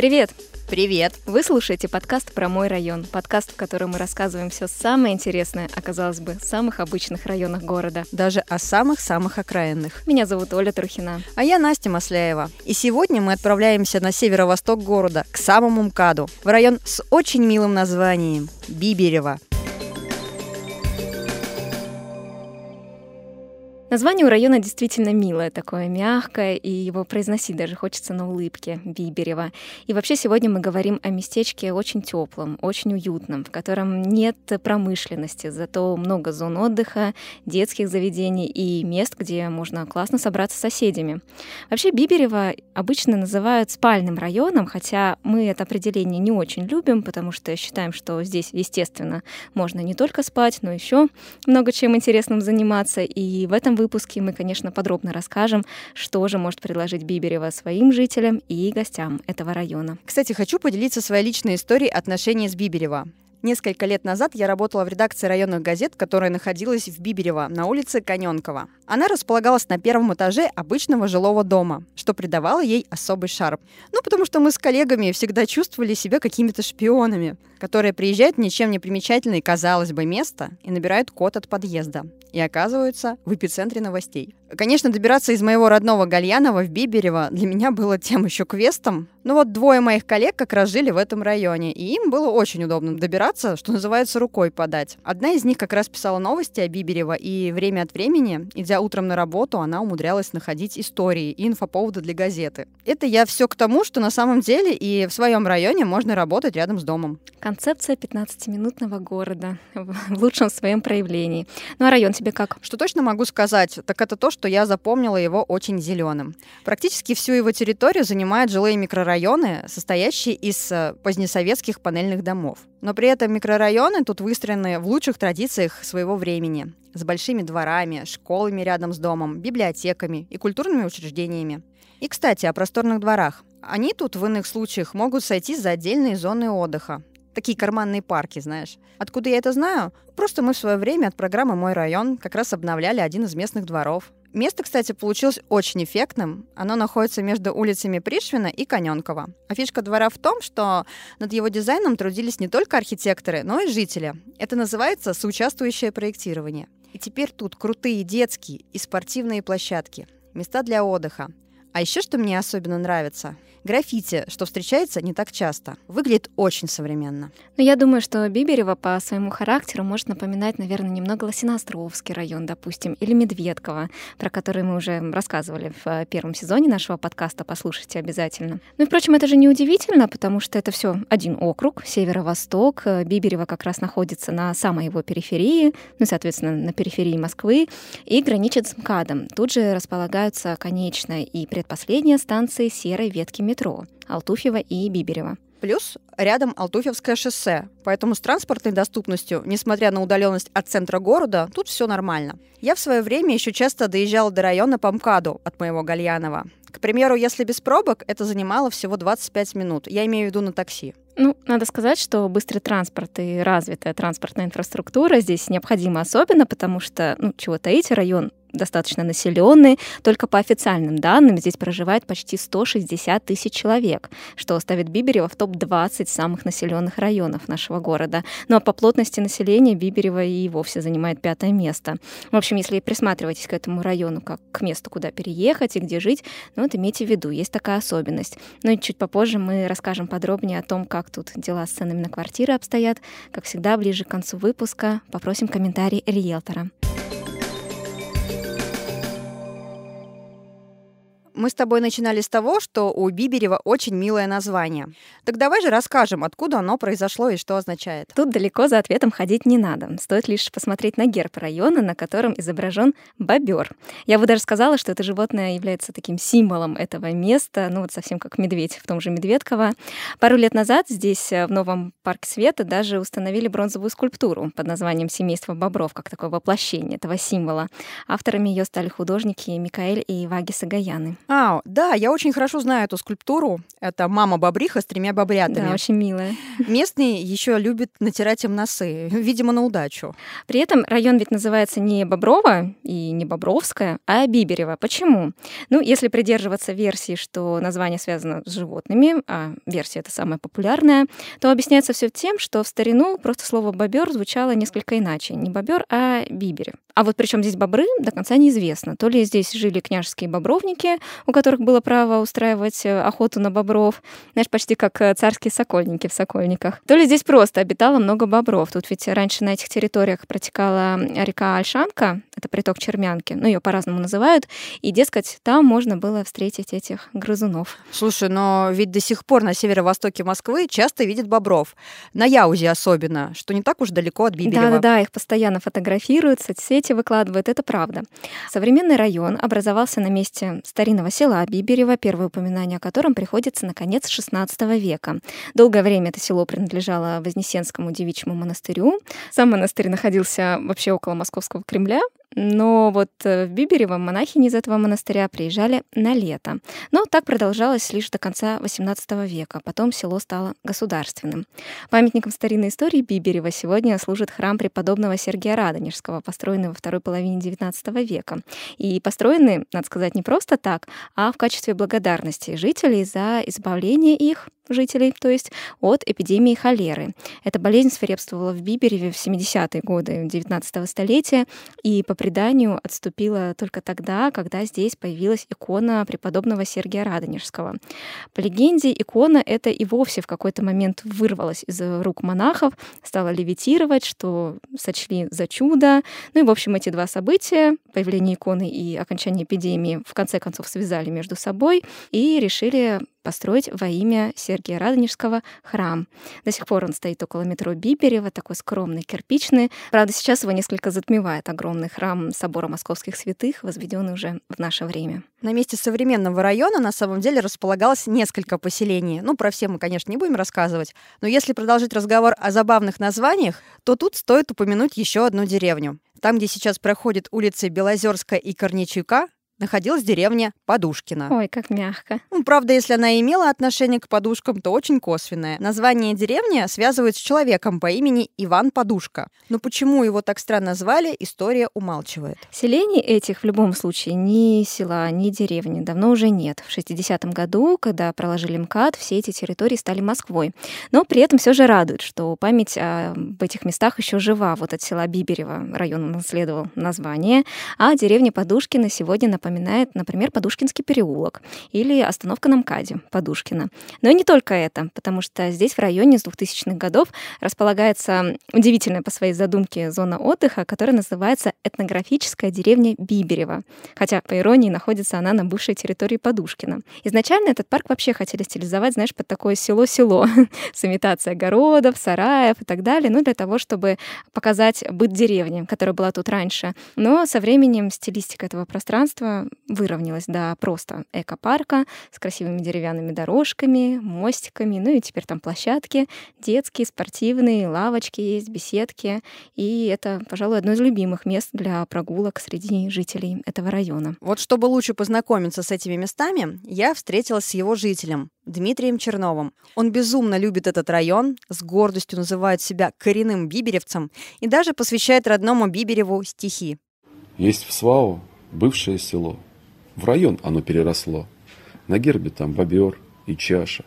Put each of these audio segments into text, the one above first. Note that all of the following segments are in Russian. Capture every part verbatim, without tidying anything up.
Привет! Привет! Вы слушаете подкаст про мой район. Подкаст, в котором мы рассказываем все самое интересное о, казалось бы, самых обычных районах города. Даже о самых-самых окраинных. Меня зовут Оля Трухина. А я Настя Масляева. И сегодня мы отправляемся на северо-восток города, к самому МКАДу, в район с очень милым названием – Бибирево. Название у района действительно милое, такое мягкое, и его произносить даже хочется на улыбке. Бибирево. И вообще сегодня мы говорим о местечке очень теплом, очень уютном, в котором нет промышленности, зато много зон отдыха, детских заведений и мест, где можно классно собраться с соседями. Вообще Бибирево обычно называют спальным районом, хотя мы это определение не очень любим, потому что считаем, что здесь, естественно, можно не только спать, но еще много чем интересным заниматься, и в этом выпуске мы, конечно, подробно расскажем, что же может предложить Бибирево своим жителям и гостям этого района. Кстати, хочу поделиться своей личной историей отношений с Бибирево. Несколько лет назад я работала в редакции районных газет, которая находилась в Бибирево, на улице Конёнкова. Она располагалась на первом этаже обычного жилого дома, что придавало ей особый шарм. Ну, потому что мы с коллегами всегда чувствовали себя какими-то шпионами, которые приезжают в ничем не примечательное, казалось бы, место и набирают код от подъезда. И оказываются в эпицентре новостей. Конечно, добираться из моего родного Гальянова в Бибирево для меня было тем еще квестом. Но вот двое моих коллег как раз жили в этом районе, и им было очень удобно добираться, что называется, рукой подать. Одна из них как раз писала новости о Бибирево, и время от времени, идя утром на работу, она умудрялась находить истории и инфоповоды для газеты. Это я все к тому, что на самом деле и в своем районе можно работать рядом с домом. Концепция пятнадцатиминутного города в лучшем своем проявлении. Ну а район тебе как? Что точно могу сказать, так это то, что я запомнила его очень зеленым. Практически всю его территорию занимают жилые микрорайоны, состоящие из позднесоветских панельных домов. Но при этом микрорайоны тут выстроены в лучших традициях своего времени, с большими дворами, школами рядом с домом, библиотеками и культурными учреждениями. И, кстати, о просторных дворах. Они тут в иных случаях могут сойти за отдельные зоны отдыха. Такие карманные парки, знаешь. Откуда я это знаю? Просто мы в свое время от программы «Мой район» как раз обновляли один из местных дворов. Место, кстати, получилось очень эффектным. Оно находится между улицами Пришвина и Конёнкова. А фишка двора в том, что над его дизайном трудились не только архитекторы, но и жители. Это называется соучаствующее проектирование. И теперь тут крутые детские и спортивные площадки, места для отдыха. А еще что мне особенно нравится – граффити, что встречается не так часто. Выглядит очень современно. Но я думаю, что Бибирево по своему характеру может напоминать, наверное, немного Лосиноостровский район, допустим, или Медведково, про который мы уже рассказывали в первом сезоне нашего подкаста. Послушайте обязательно. Ну и, впрочем, это же не удивительно, потому что это все один округ, северо-восток. Бибирево как раз находится на самой его периферии, ну и, соответственно, на периферии Москвы, и граничит с МКАДом. Тут же располагаются конечная и предпоследняя станции серой ветки метро Алтуфьево и Бибирево. Плюс рядом Алтуфьевское шоссе, поэтому с транспортной доступностью, несмотря на удаленность от центра города, тут все нормально. Я в свое время еще часто доезжала до района по МКАДу от моего Гальянова. К примеру, если без пробок, это занимало всего двадцать пять минут, я имею в виду на такси. Ну, надо сказать, что быстрый транспорт и развитая транспортная инфраструктура здесь необходима особенно, потому что, ну, чего таить, район достаточно населенный. Только по официальным данным здесь проживает почти сто шестьдесят тысяч человек, что ставит Бибирево в топ двадцать самых населенных районов нашего города. Ну а по плотности населения Бибирево и вовсе занимает пятое место. В общем, если присматриваетесь к этому району как к месту, куда переехать и где жить, ну вот имейте в виду, есть такая особенность. Ну и чуть попозже мы расскажем подробнее о том, как тут дела с ценами на квартиры обстоят. Как всегда, ближе к концу выпуска попросим комментарий риэлтора. Мы с тобой начинали с того, что у Бибирева очень милое название. Так давай же расскажем, откуда оно произошло и что означает. Тут далеко за ответом ходить не надо. Стоит лишь посмотреть на герб района, на котором изображен бобер. Я бы даже сказала, что это животное является таким символом этого места, ну вот совсем как медведь в том же Медведково. Пару лет назад здесь, в новом парке света, даже установили бронзовую скульптуру под названием «Семейство бобров», как такое воплощение этого символа. Авторами ее стали художники Микаэль и Иваги Сагаяны. А, да, я очень хорошо знаю эту скульптуру. Это мама-бобриха с тремя бобрятами. Да, очень милая. Местные еще любят натирать им носы, видимо, на удачу. При этом район ведь называется не Боброво и не Бобровское, а Бибирево. Почему? Ну, если придерживаться версии, что название связано с животными, а версия эта самая популярная, то объясняется все тем, что в старину просто слово «бобер» звучало несколько иначе. Не «бобер», а «биберев». А вот причем здесь бобры, до конца неизвестно. То ли здесь жили княжеские бобровники, у которых было право устраивать охоту на бобров, знаешь, почти как царские сокольники в Сокольниках. То ли здесь просто обитало много бобров. Тут ведь раньше на этих территориях протекала река Ольшанка, это приток Чермянки, ну, ее по-разному называют, и, дескать, там можно было встретить этих грызунов. Слушай, но ведь до сих пор на северо-востоке Москвы часто видят бобров. На Яузе особенно, что не так уж далеко от Бибирева. Да-да-да, их постоянно фотографируют, соцсети выкладывают, это правда. Современный район образовался на месте старинного села Бибирево, первое упоминание о котором приходится на конец шестнадцатого века. Долгое время это село принадлежало Вознесенскому девичьему монастырю. Сам монастырь находился вообще около Московского Кремля, но вот в Бибирево монахини из этого монастыря приезжали на лето. Но так продолжалось лишь до конца восемнадцатого века. Потом село стало государственным. Памятником старинной истории Бибирева сегодня служит храм преподобного Сергия Радонежского, построенный во второй половине девятнадцатого века. И построенный, надо сказать, не просто так, а в качестве благодарности жителей за избавление их, жителей, то есть, от эпидемии холеры. Эта болезнь свирепствовала в Бибиреве в семидесятые годы девятнадцатого столетия и, по преданию, отступила только тогда, когда здесь появилась икона преподобного Сергия Радонежского. По легенде, икона эта и вовсе в какой-то момент вырвалась из рук монахов, стала левитировать, что сочли за чудо. Ну и, в общем, эти два события, появление иконы и окончание эпидемии, в конце концов связали между собой и решили построить во имя Сергия Радонежского храм. До сих пор он стоит около метро Бибирева, такой скромный, кирпичный. Правда, сейчас его несколько затмевает огромный храм собора московских святых, возведенный уже в наше время. На месте современного района на самом деле располагалось несколько поселений. Ну, про все мы, конечно, не будем рассказывать, но если продолжить разговор о забавных названиях, то тут стоит упомянуть еще одну деревню. Там, где сейчас проходят улицы Белозерская и Корничука, находилась деревня Подушкина. Ой, как мягко. Ну, правда, если она и имела отношение к подушкам, то очень косвенное. Название деревни связывают с человеком по имени Иван Подушка. Но почему его так странно звали, история умалчивает. Селений этих в любом случае ни села, ни деревни давно уже нет. В шестидесятом году, когда проложили МКАД, все эти территории стали Москвой. Но при этом все же радует, что память об этих местах еще жива. Вот от села Бибирево район наследовал название, а деревня Подушкина сегодня напоминает Напоминает, например, Подушкинский переулок или остановка на МКАДе Подушкина. Но и не только это, потому что здесь в районе с двухтысячных годов располагается удивительная по своей задумке зона отдыха, которая называется Этнографическая деревня Бибирево, хотя, по иронии, находится она на бывшей территории Подушкина. Изначально этот парк вообще хотели стилизовать, знаешь, под такое село-село с имитацией огородов, сараев и так далее, ну, для того, чтобы показать быт деревни, которая была тут раньше. Но со временем стилистика этого пространства выровнялась до просто экопарка с красивыми деревянными дорожками, мостиками, ну и теперь там площадки, детские, спортивные, лавочки есть, беседки. И это, пожалуй, одно из любимых мест для прогулок среди жителей этого района. Вот чтобы лучше познакомиться с этими местами, я встретилась с его жителем Дмитрием Черновым. Он безумно любит этот район, с гордостью называет себя коренным бибиревцем и даже посвящает родному Бибиреву стихи. Есть в Свау бывшее село. В район оно переросло. На гербе там бобер и чаша.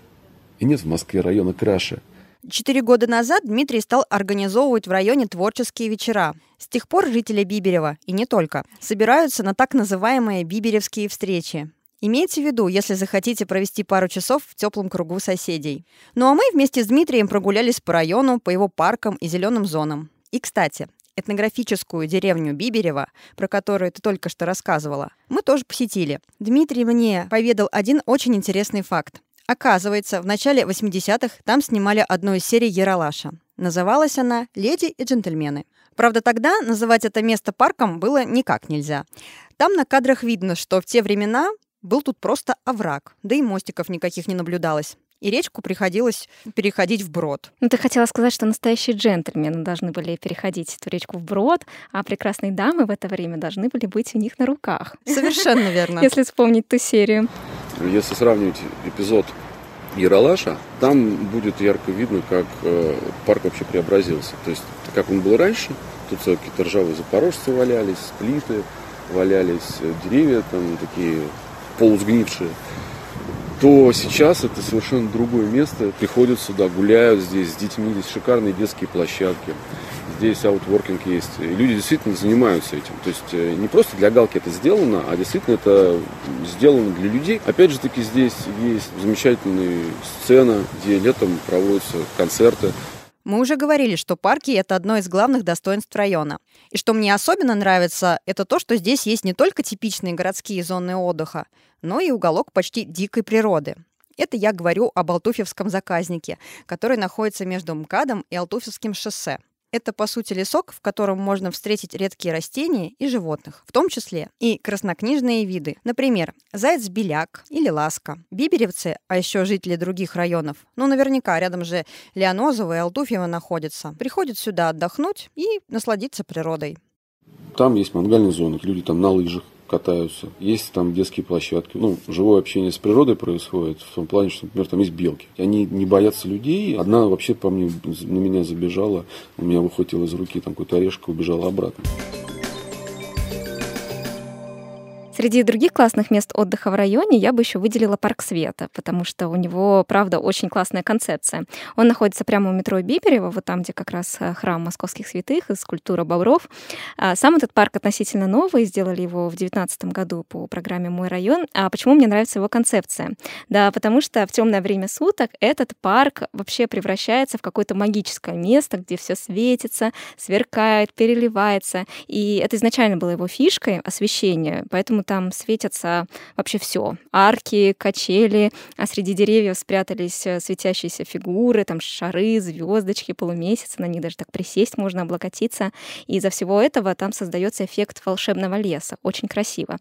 И нет в Москве района краше. Четыре года назад Дмитрий стал организовывать в районе творческие вечера. С тех пор жители Бибирева, и не только, собираются на так называемые бибиревские встречи. Имейте в виду, если захотите провести пару часов в теплом кругу соседей. Ну а мы вместе с Дмитрием прогулялись по району, по его паркам и зеленым зонам. И, кстати, этнографическую деревню Бибирево, про которую ты только что рассказывала, мы тоже посетили. Дмитрий мне поведал один очень интересный факт. Оказывается, в начале восьмидесятых там снимали одну из серий «Ералаша». Называлась она «Леди и джентльмены». Правда, тогда называть это место парком было никак нельзя. Там на кадрах видно, что в те времена был тут просто овраг, да и мостиков никаких не наблюдалось. и речку приходилось переходить вброд. Ну, ты хотела сказать, что настоящие джентльмены должны были переходить эту речку вброд, а прекрасные дамы в это время должны были быть у них на руках. Совершенно верно. Если вспомнить ту серию. Если сравнивать эпизод Ералаша, там будет ярко видно, как парк вообще преобразился. То есть, как он был раньше, тут какие-то ржавые запорожцы валялись, сплиты, валялись деревья там такие полусгнившие, то сейчас это совершенно другое место. Приходят сюда, гуляют здесь с детьми, здесь шикарные детские площадки, здесь аутворкинг есть. И люди действительно занимаются этим. То есть не просто для галки это сделано, а действительно это сделано для людей. Опять же таки здесь есть замечательная сцена, где летом проводятся концерты. Мы уже говорили, что парки – это одно из главных достоинств района. И что мне особенно нравится, это то, что здесь есть не только типичные городские зоны отдыха, но и уголок почти дикой природы. Это я говорю об Алтуфьевском заказнике, который находится между МКАДом и Алтуфьевским шоссе. Это, по сути, лесок, в котором можно встретить редкие растения и животных, в том числе и краснокнижные виды. Например, заяц-беляк или ласка. Бибиревцы, а еще жители других районов, ну, наверняка рядом же Леонозово и Алтуфьево находятся, приходят сюда отдохнуть и насладиться природой. Там есть мангальные зоны, люди там на лыжах катаются, есть там детские площадки. Ну, живое общение с природой происходит в том плане, что, например, там есть белки. Они не боятся людей. Одна вообще по мне, на меня забежала, у меня выхватила из руки там какой-то орешек и убежала обратно. Среди других классных мест отдыха в районе я бы еще выделила парк Света, потому что у него, правда, очень классная концепция. Он находится прямо у метро Бибирево, вот там, где как раз храм московских святых и скульптура бобров. Сам этот парк относительно новый, сделали его в две тысячи девятнадцатом году по программе «Мой район». А почему мне нравится его концепция? Да, потому что в темное время суток этот парк вообще превращается в какое-то магическое место, где все светится, сверкает, переливается. И это изначально было его фишкой — освещение, поэтому там светятся вообще все: арки, качели, а среди деревьев спрятались светящиеся фигуры, там шары, звездочки, полумесяцы, на них даже так присесть можно, облокотиться. И из-за всего этого там создается эффект волшебного леса. Очень красиво.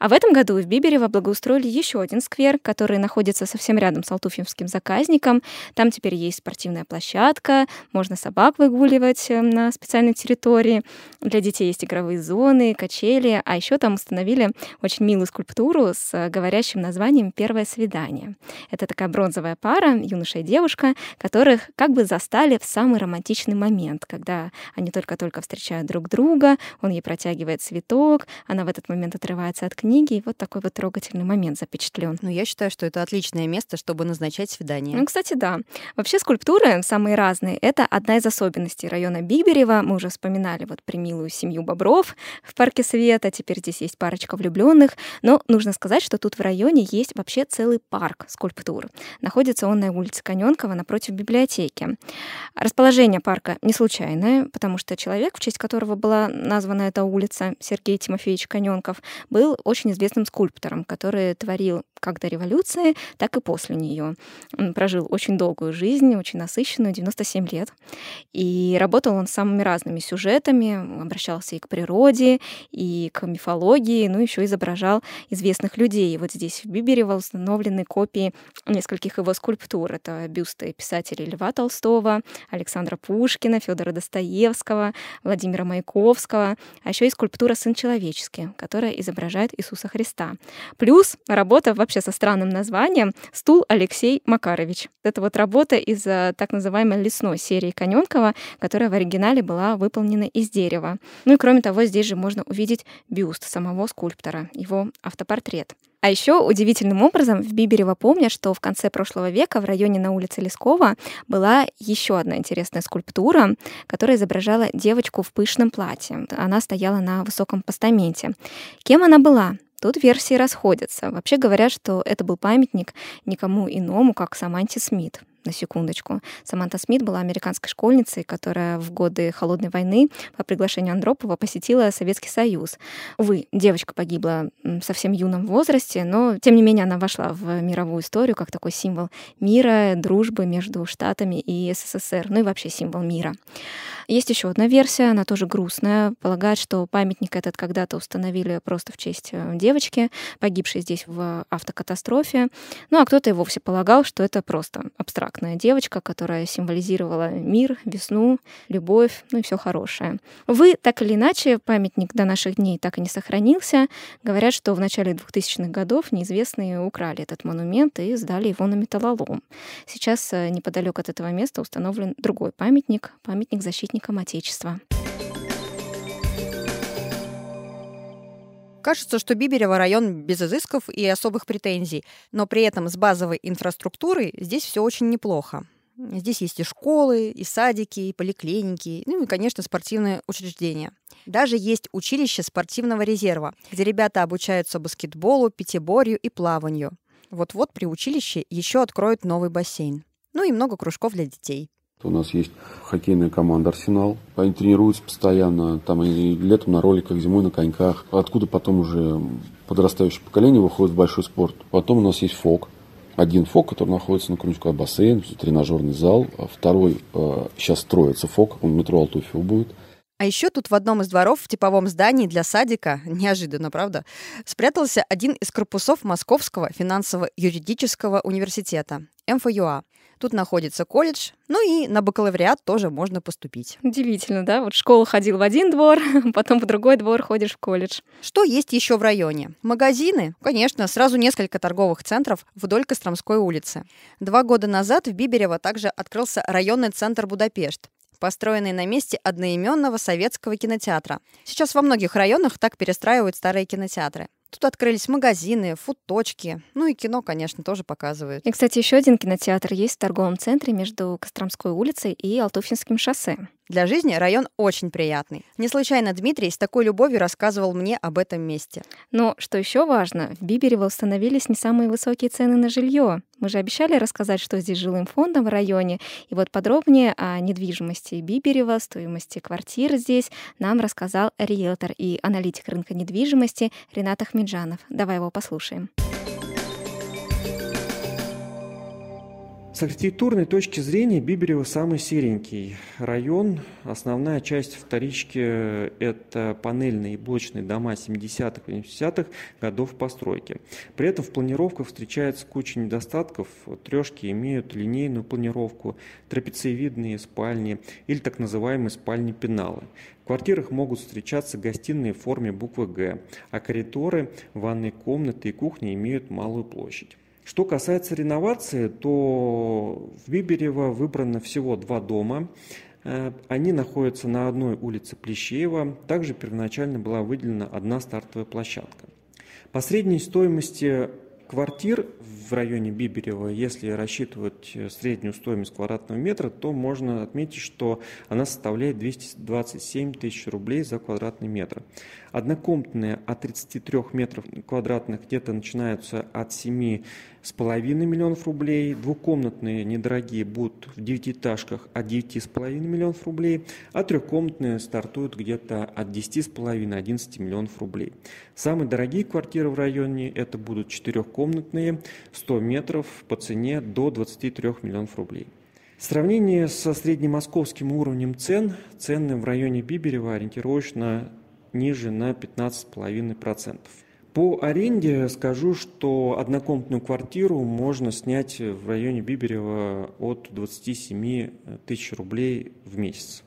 А в этом году в Бибирево благоустроили еще один сквер, который находится совсем рядом с Алтуфьевским заказником. Там теперь есть спортивная площадка, можно собак выгуливать на специальной территории. Для детей есть игровые зоны, качели, а еще там установили очень милую скульптуру с говорящим названием «Первое свидание». Это такая бронзовая пара, юноша и девушка, которых как бы застали в самый романтичный момент, когда они только-только встречают друг друга, он ей протягивает цветок, она в этот момент отрывается от книги, и вот такой вот трогательный момент запечатлен. Ну, я считаю, что это отличное место, чтобы назначать свидание. Ну, кстати, да. Вообще скульптуры самые разные. Это одна из особенностей района Бибирева. Мы уже вспоминали вот примилую семью бобров в парке Света, теперь здесь есть парочка влюбленных, но нужно сказать, что тут в районе есть вообще целый парк скульптур. Находится он на улице Конёнкова напротив библиотеки. Расположение парка не случайное, потому что человек, в честь которого была названа эта улица, Сергей Тимофеевич Конёнков, был очень известным скульптором, который творил как до революции, так и после нее. Он прожил очень долгую жизнь, очень насыщенную, девяносто семь лет. И работал он с самыми разными сюжетами, обращался и к природе, и к мифологии, ну и еще изображал известных людей. И вот здесь, в Бибирево, установлены копии нескольких его скульптур. Это бюсты писателей Льва Толстого, Александра Пушкина, Федора Достоевского, Владимира Маяковского, а еще и скульптура «Сын человеческий», которая изображает Иисуса Христа. Плюс работа вообще со странным названием «Стул Алексей Макарович». Это вот работа из так называемой лесной серии Конёнкова, которая в оригинале была выполнена из дерева. Ну и кроме того, здесь же можно увидеть бюст самого скульптора, его автопортрет. А еще удивительным образом в Бибирево помнят, что в конце прошлого века в районе на улице Лескова была еще одна интересная скульптура, которая изображала девочку в пышном платье. Она стояла на высоком постаменте. Кем она была? Тут версии расходятся. Вообще говорят, что это был памятник никому иному, как Саманте Смит. на секундочку. Саманта Смит была американской школьницей, которая в годы Холодной войны по приглашению Андропова посетила Советский Союз. Увы, девочка погибла в совсем юном возрасте, но, тем не менее, она вошла в мировую историю как такой символ мира, дружбы между Штатами и СССР, ну и вообще символ мира. Есть еще одна версия, она тоже грустная. Полагает, что памятник этот когда-то установили просто в честь девочки, погибшей здесь в автокатастрофе. Ну а кто-то и вовсе полагал, что это просто абстрактная девочка, которая символизировала мир, весну, любовь, ну и все хорошее. Увы, так или иначе, памятник до наших дней так и не сохранился. Говорят, что в начале двухтысячных годов неизвестные украли этот монумент и сдали его на металлолом. Сейчас неподалеку от этого места установлен другой памятник, памятник защитникам Отечества. Кажется, что Бибирево район без изысков и особых претензий, но при этом с базовой инфраструктурой здесь все очень неплохо. Здесь есть и школы, и садики, и поликлиники, ну и, конечно, спортивные учреждения. Даже есть училище спортивного резерва, где ребята обучаются баскетболу, пятиборью и плаванию. Вот-вот при училище еще откроют новый бассейн. Ну и много кружков для детей. У нас есть хоккейная команда «Арсенал». Они тренируются постоянно, там и летом на роликах, зимой на коньках. Откуда потом уже подрастающее поколение выходит в большой спорт. Потом у нас есть ФОК. Один ФОК, который находится на Крючковой бассейн, тренажерный зал. Второй сейчас строится ФОК, он в метро Алтуфьево будет. А еще тут в одном из дворов в типовом здании для садика, неожиданно, правда, спрятался один из корпусов Московского финансово-юридического университета, эм эф ю а. Тут находится колледж, ну и на бакалавриат тоже можно поступить. Удивительно, да? Вот в школу ходил в один двор, потом в другой двор ходишь в колледж. Что есть еще в районе? Магазины, конечно, сразу несколько торговых центров вдоль Костромской улицы. Два года назад в Бибирево также открылся районный центр «Будапешт», построенный на месте одноименного советского кинотеатра. Сейчас во многих районах так перестраивают старые кинотеатры. Тут открылись магазины, фуд-точки, ну и кино, конечно, тоже показывают. И, кстати, еще один кинотеатр есть в торговом центре между Костромской улицей и Алтуфьевским шоссе. Для жизни район очень приятный. Не случайно Дмитрий с такой любовью рассказывал мне об этом месте. Но что еще важно, в Бибирево установились не самые высокие цены на жилье. Мы же обещали рассказать, что здесь жилым фондом в районе. И вот подробнее о недвижимости Бибирева, стоимости квартир здесь нам рассказал риэлтор и аналитик рынка недвижимости Ренат Ахмеджанов. Давай его послушаем. С архитектурной точки зрения Бибирево самый серенький район. Основная часть вторички – это панельные и блочные дома семидесятых и восьмидесятых годов постройки. При этом в планировках встречается куча недостатков. Трешки имеют линейную планировку, трапециевидные спальни или так называемые спальни-пеналы. В квартирах могут встречаться гостиные в форме буквы «Г», а коридоры, ванные комнаты и кухни имеют малую площадь. Что касается реновации, то в Бибирево выбрано всего два дома. Они находятся на одной улице Плещеева. Также первоначально была выделена одна стартовая площадка. По средней стоимости квартир в районе Бибирева, если рассчитывать среднюю стоимость квадратного метра, то можно отметить, что она составляет двести двадцать семь тысяч рублей за квадратный метр. Однокомнатные от тридцати трёх метров квадратных где-то начинаются от семи с половиной миллионов рублей. Двухкомнатные недорогие будут в девятиэтажках от девяти с половиной миллионов рублей, а трехкомнатные стартуют где-то от десяти с половиной — одиннадцати миллионов рублей. Самые дорогие квартиры в районе это будут четырехкомнатные, комнатные, сто метров по цене до двадцати трёх миллионов рублей. В сравнении со среднемосковским уровнем цен, цены в районе Бибирева ориентировочно ниже на пятнадцать целых пять десятых процента. По аренде скажу, что однокомнатную квартиру можно снять в районе Бибирева от двадцати семи тысяч рублей в месяц.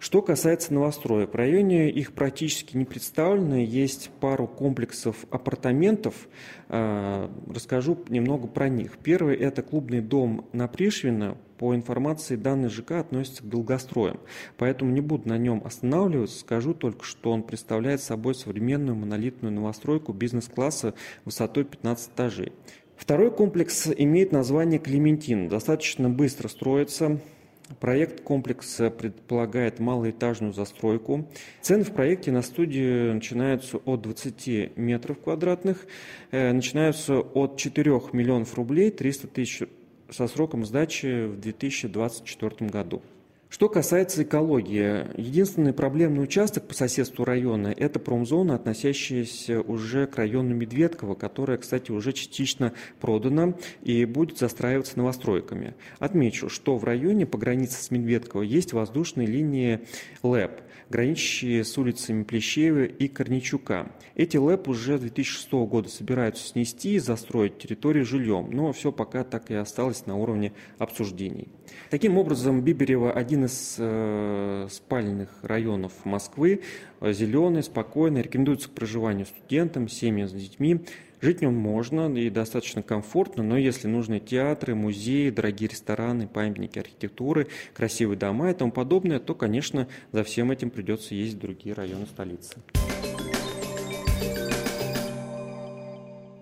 Что касается новостроек, в районе их практически не представлено. Есть пару комплексов апартаментов. Расскажу немного про них. Первый – это клубный дом на Пришвина. По информации, данный ЖК относится к долгостроям, поэтому не буду на нем останавливаться. Скажу только, что он представляет собой современную монолитную новостройку бизнес-класса высотой пятнадцать этажей. Второй комплекс имеет название «Клементин». Достаточно быстро строится. Проект комплекса предполагает малоэтажную застройку. Цены в проекте на студии начинаются от двадцати метров квадратных, начинаются от четырёх миллионов рублей, 300 тысяч со сроком сдачи в две тысячи двадцать четвёртом году. Что касается экологии, единственный проблемный участок по соседству района – это промзона, относящаяся уже к району Медведково, которая, кстати, уже частично продана и будет застраиваться новостройками. Отмечу, что в районе по границе с Медведково есть воздушные линии ЛЭП, граничащие с улицами Плещеева и Корничука. Эти ЛЭП уже с две тысячи шестого года собираются снести и застроить территорию жильем, но все пока так и осталось на уровне обсуждений. Таким образом, Бибирево – один из э, спальных районов Москвы, зеленый, спокойный, рекомендуется к проживанию студентам, семьям с детьми. Жить в нем можно и достаточно комфортно, но если нужны театры, музеи, дорогие рестораны, памятники архитектуры, красивые дома и тому подобное, то, конечно, за всем этим придется ездить в другие районы столицы.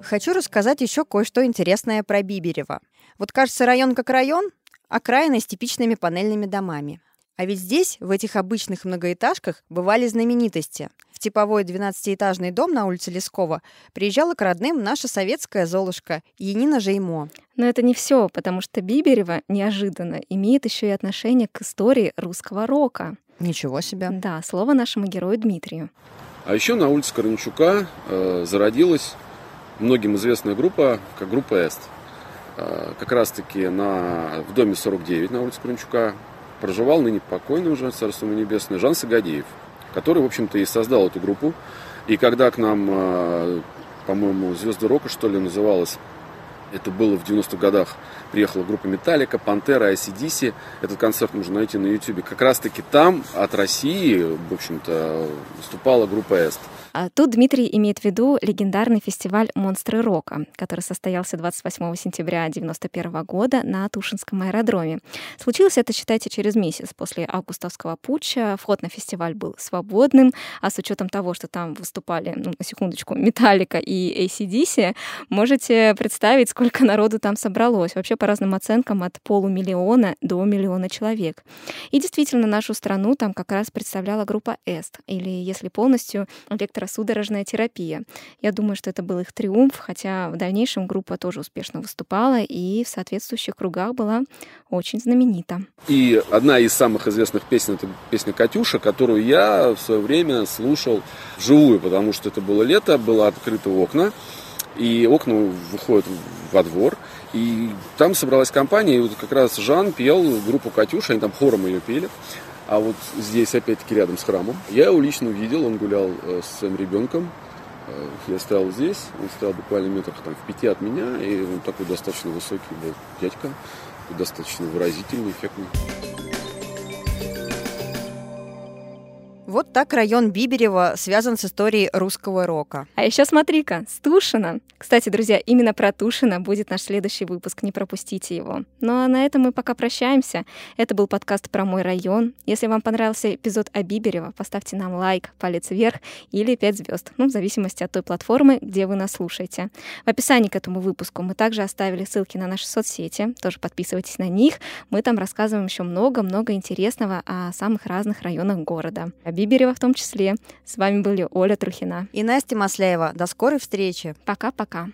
Хочу рассказать еще кое-что интересное про Бибирево. Вот, кажется, район как район, окраины с типичными панельными домами. А ведь здесь, в этих обычных многоэтажках, бывали знаменитости. В типовой двенадцатиэтажный дом на улице Лескова приезжала к родным наша советская Золушка Янина Жеймо. Но это не все, потому что Бибирево неожиданно имеет еще и отношение к истории русского рока. Ничего себе. Да, слово нашему герою Дмитрию. А еще на улице Корничука э, зародилась многим известная группа, как группа «ЭСТ». Как раз-таки на, в доме сорок девять на улице Корничука проживал ныне покойный уже, царство ему небесное, Жан Сагадеев, который, в общем-то, и создал эту группу. И когда к нам, по-моему, «Звезды рока», что ли, называлась, это было в девяностых годах, приехала группа Metallica, Пантера, эй си/ди си. Этот концерт можно найти на Ютубе. Как раз-таки там от России, в общем-то, выступала группа «ЭСТ». А тут Дмитрий имеет в виду легендарный фестиваль «Монстры рока», который состоялся двадцать восьмого сентября девяносто первого года на Тушинском аэродроме. Случилось это, считайте, через месяц после августовского путча. Вход на фестиваль был свободным, а с учетом того, что там выступали, ну, на секундочку, Metallica и эй си/ди си, можете представить, сколько народу там собралось. Вообще, по разным оценкам, от полумиллиона до миллиона человек. И действительно, нашу страну там как раз представляла группа «ЭСТ», или, если полностью, электросудорожная терапия. Я думаю, что это был их триумф, хотя в дальнейшем группа тоже успешно выступала и в соответствующих кругах была очень знаменита. И одна из самых известных песен — это песня «Катюша», которую я в свое время слушал вживую, потому что это было лето, было открыто окна, и окна выходят во двор. И там собралась компания, и вот как раз Жан пел группу «Катюша», они там хором ее пели. А вот здесь, опять-таки, рядом с храмом. Я его лично видел, он гулял с своим ребенком. Я стоял здесь, он стоял буквально метрах там, в пяти от меня, и он такой достаточно высокий был дядька, достаточно выразительный, эффектный. Вот так район Бибирева связан с историей русского рока. А еще смотри-ка, с Тушино. Кстати, друзья, именно про Тушино будет наш следующий выпуск, не пропустите его. Ну а на этом мы пока прощаемся. Это был подкаст про мой район. Если вам понравился эпизод о Бибирево, поставьте нам лайк, палец вверх или пять звезд, ну, в зависимости от той платформы, где вы нас слушаете. В описании к этому выпуску мы также оставили ссылки на наши соцсети, тоже подписывайтесь на них. Мы там рассказываем еще много-много интересного о самых разных районах города. Бибирево в том числе. С вами были Оля Трухина и Настя Масляева. До скорой встречи. Пока-пока.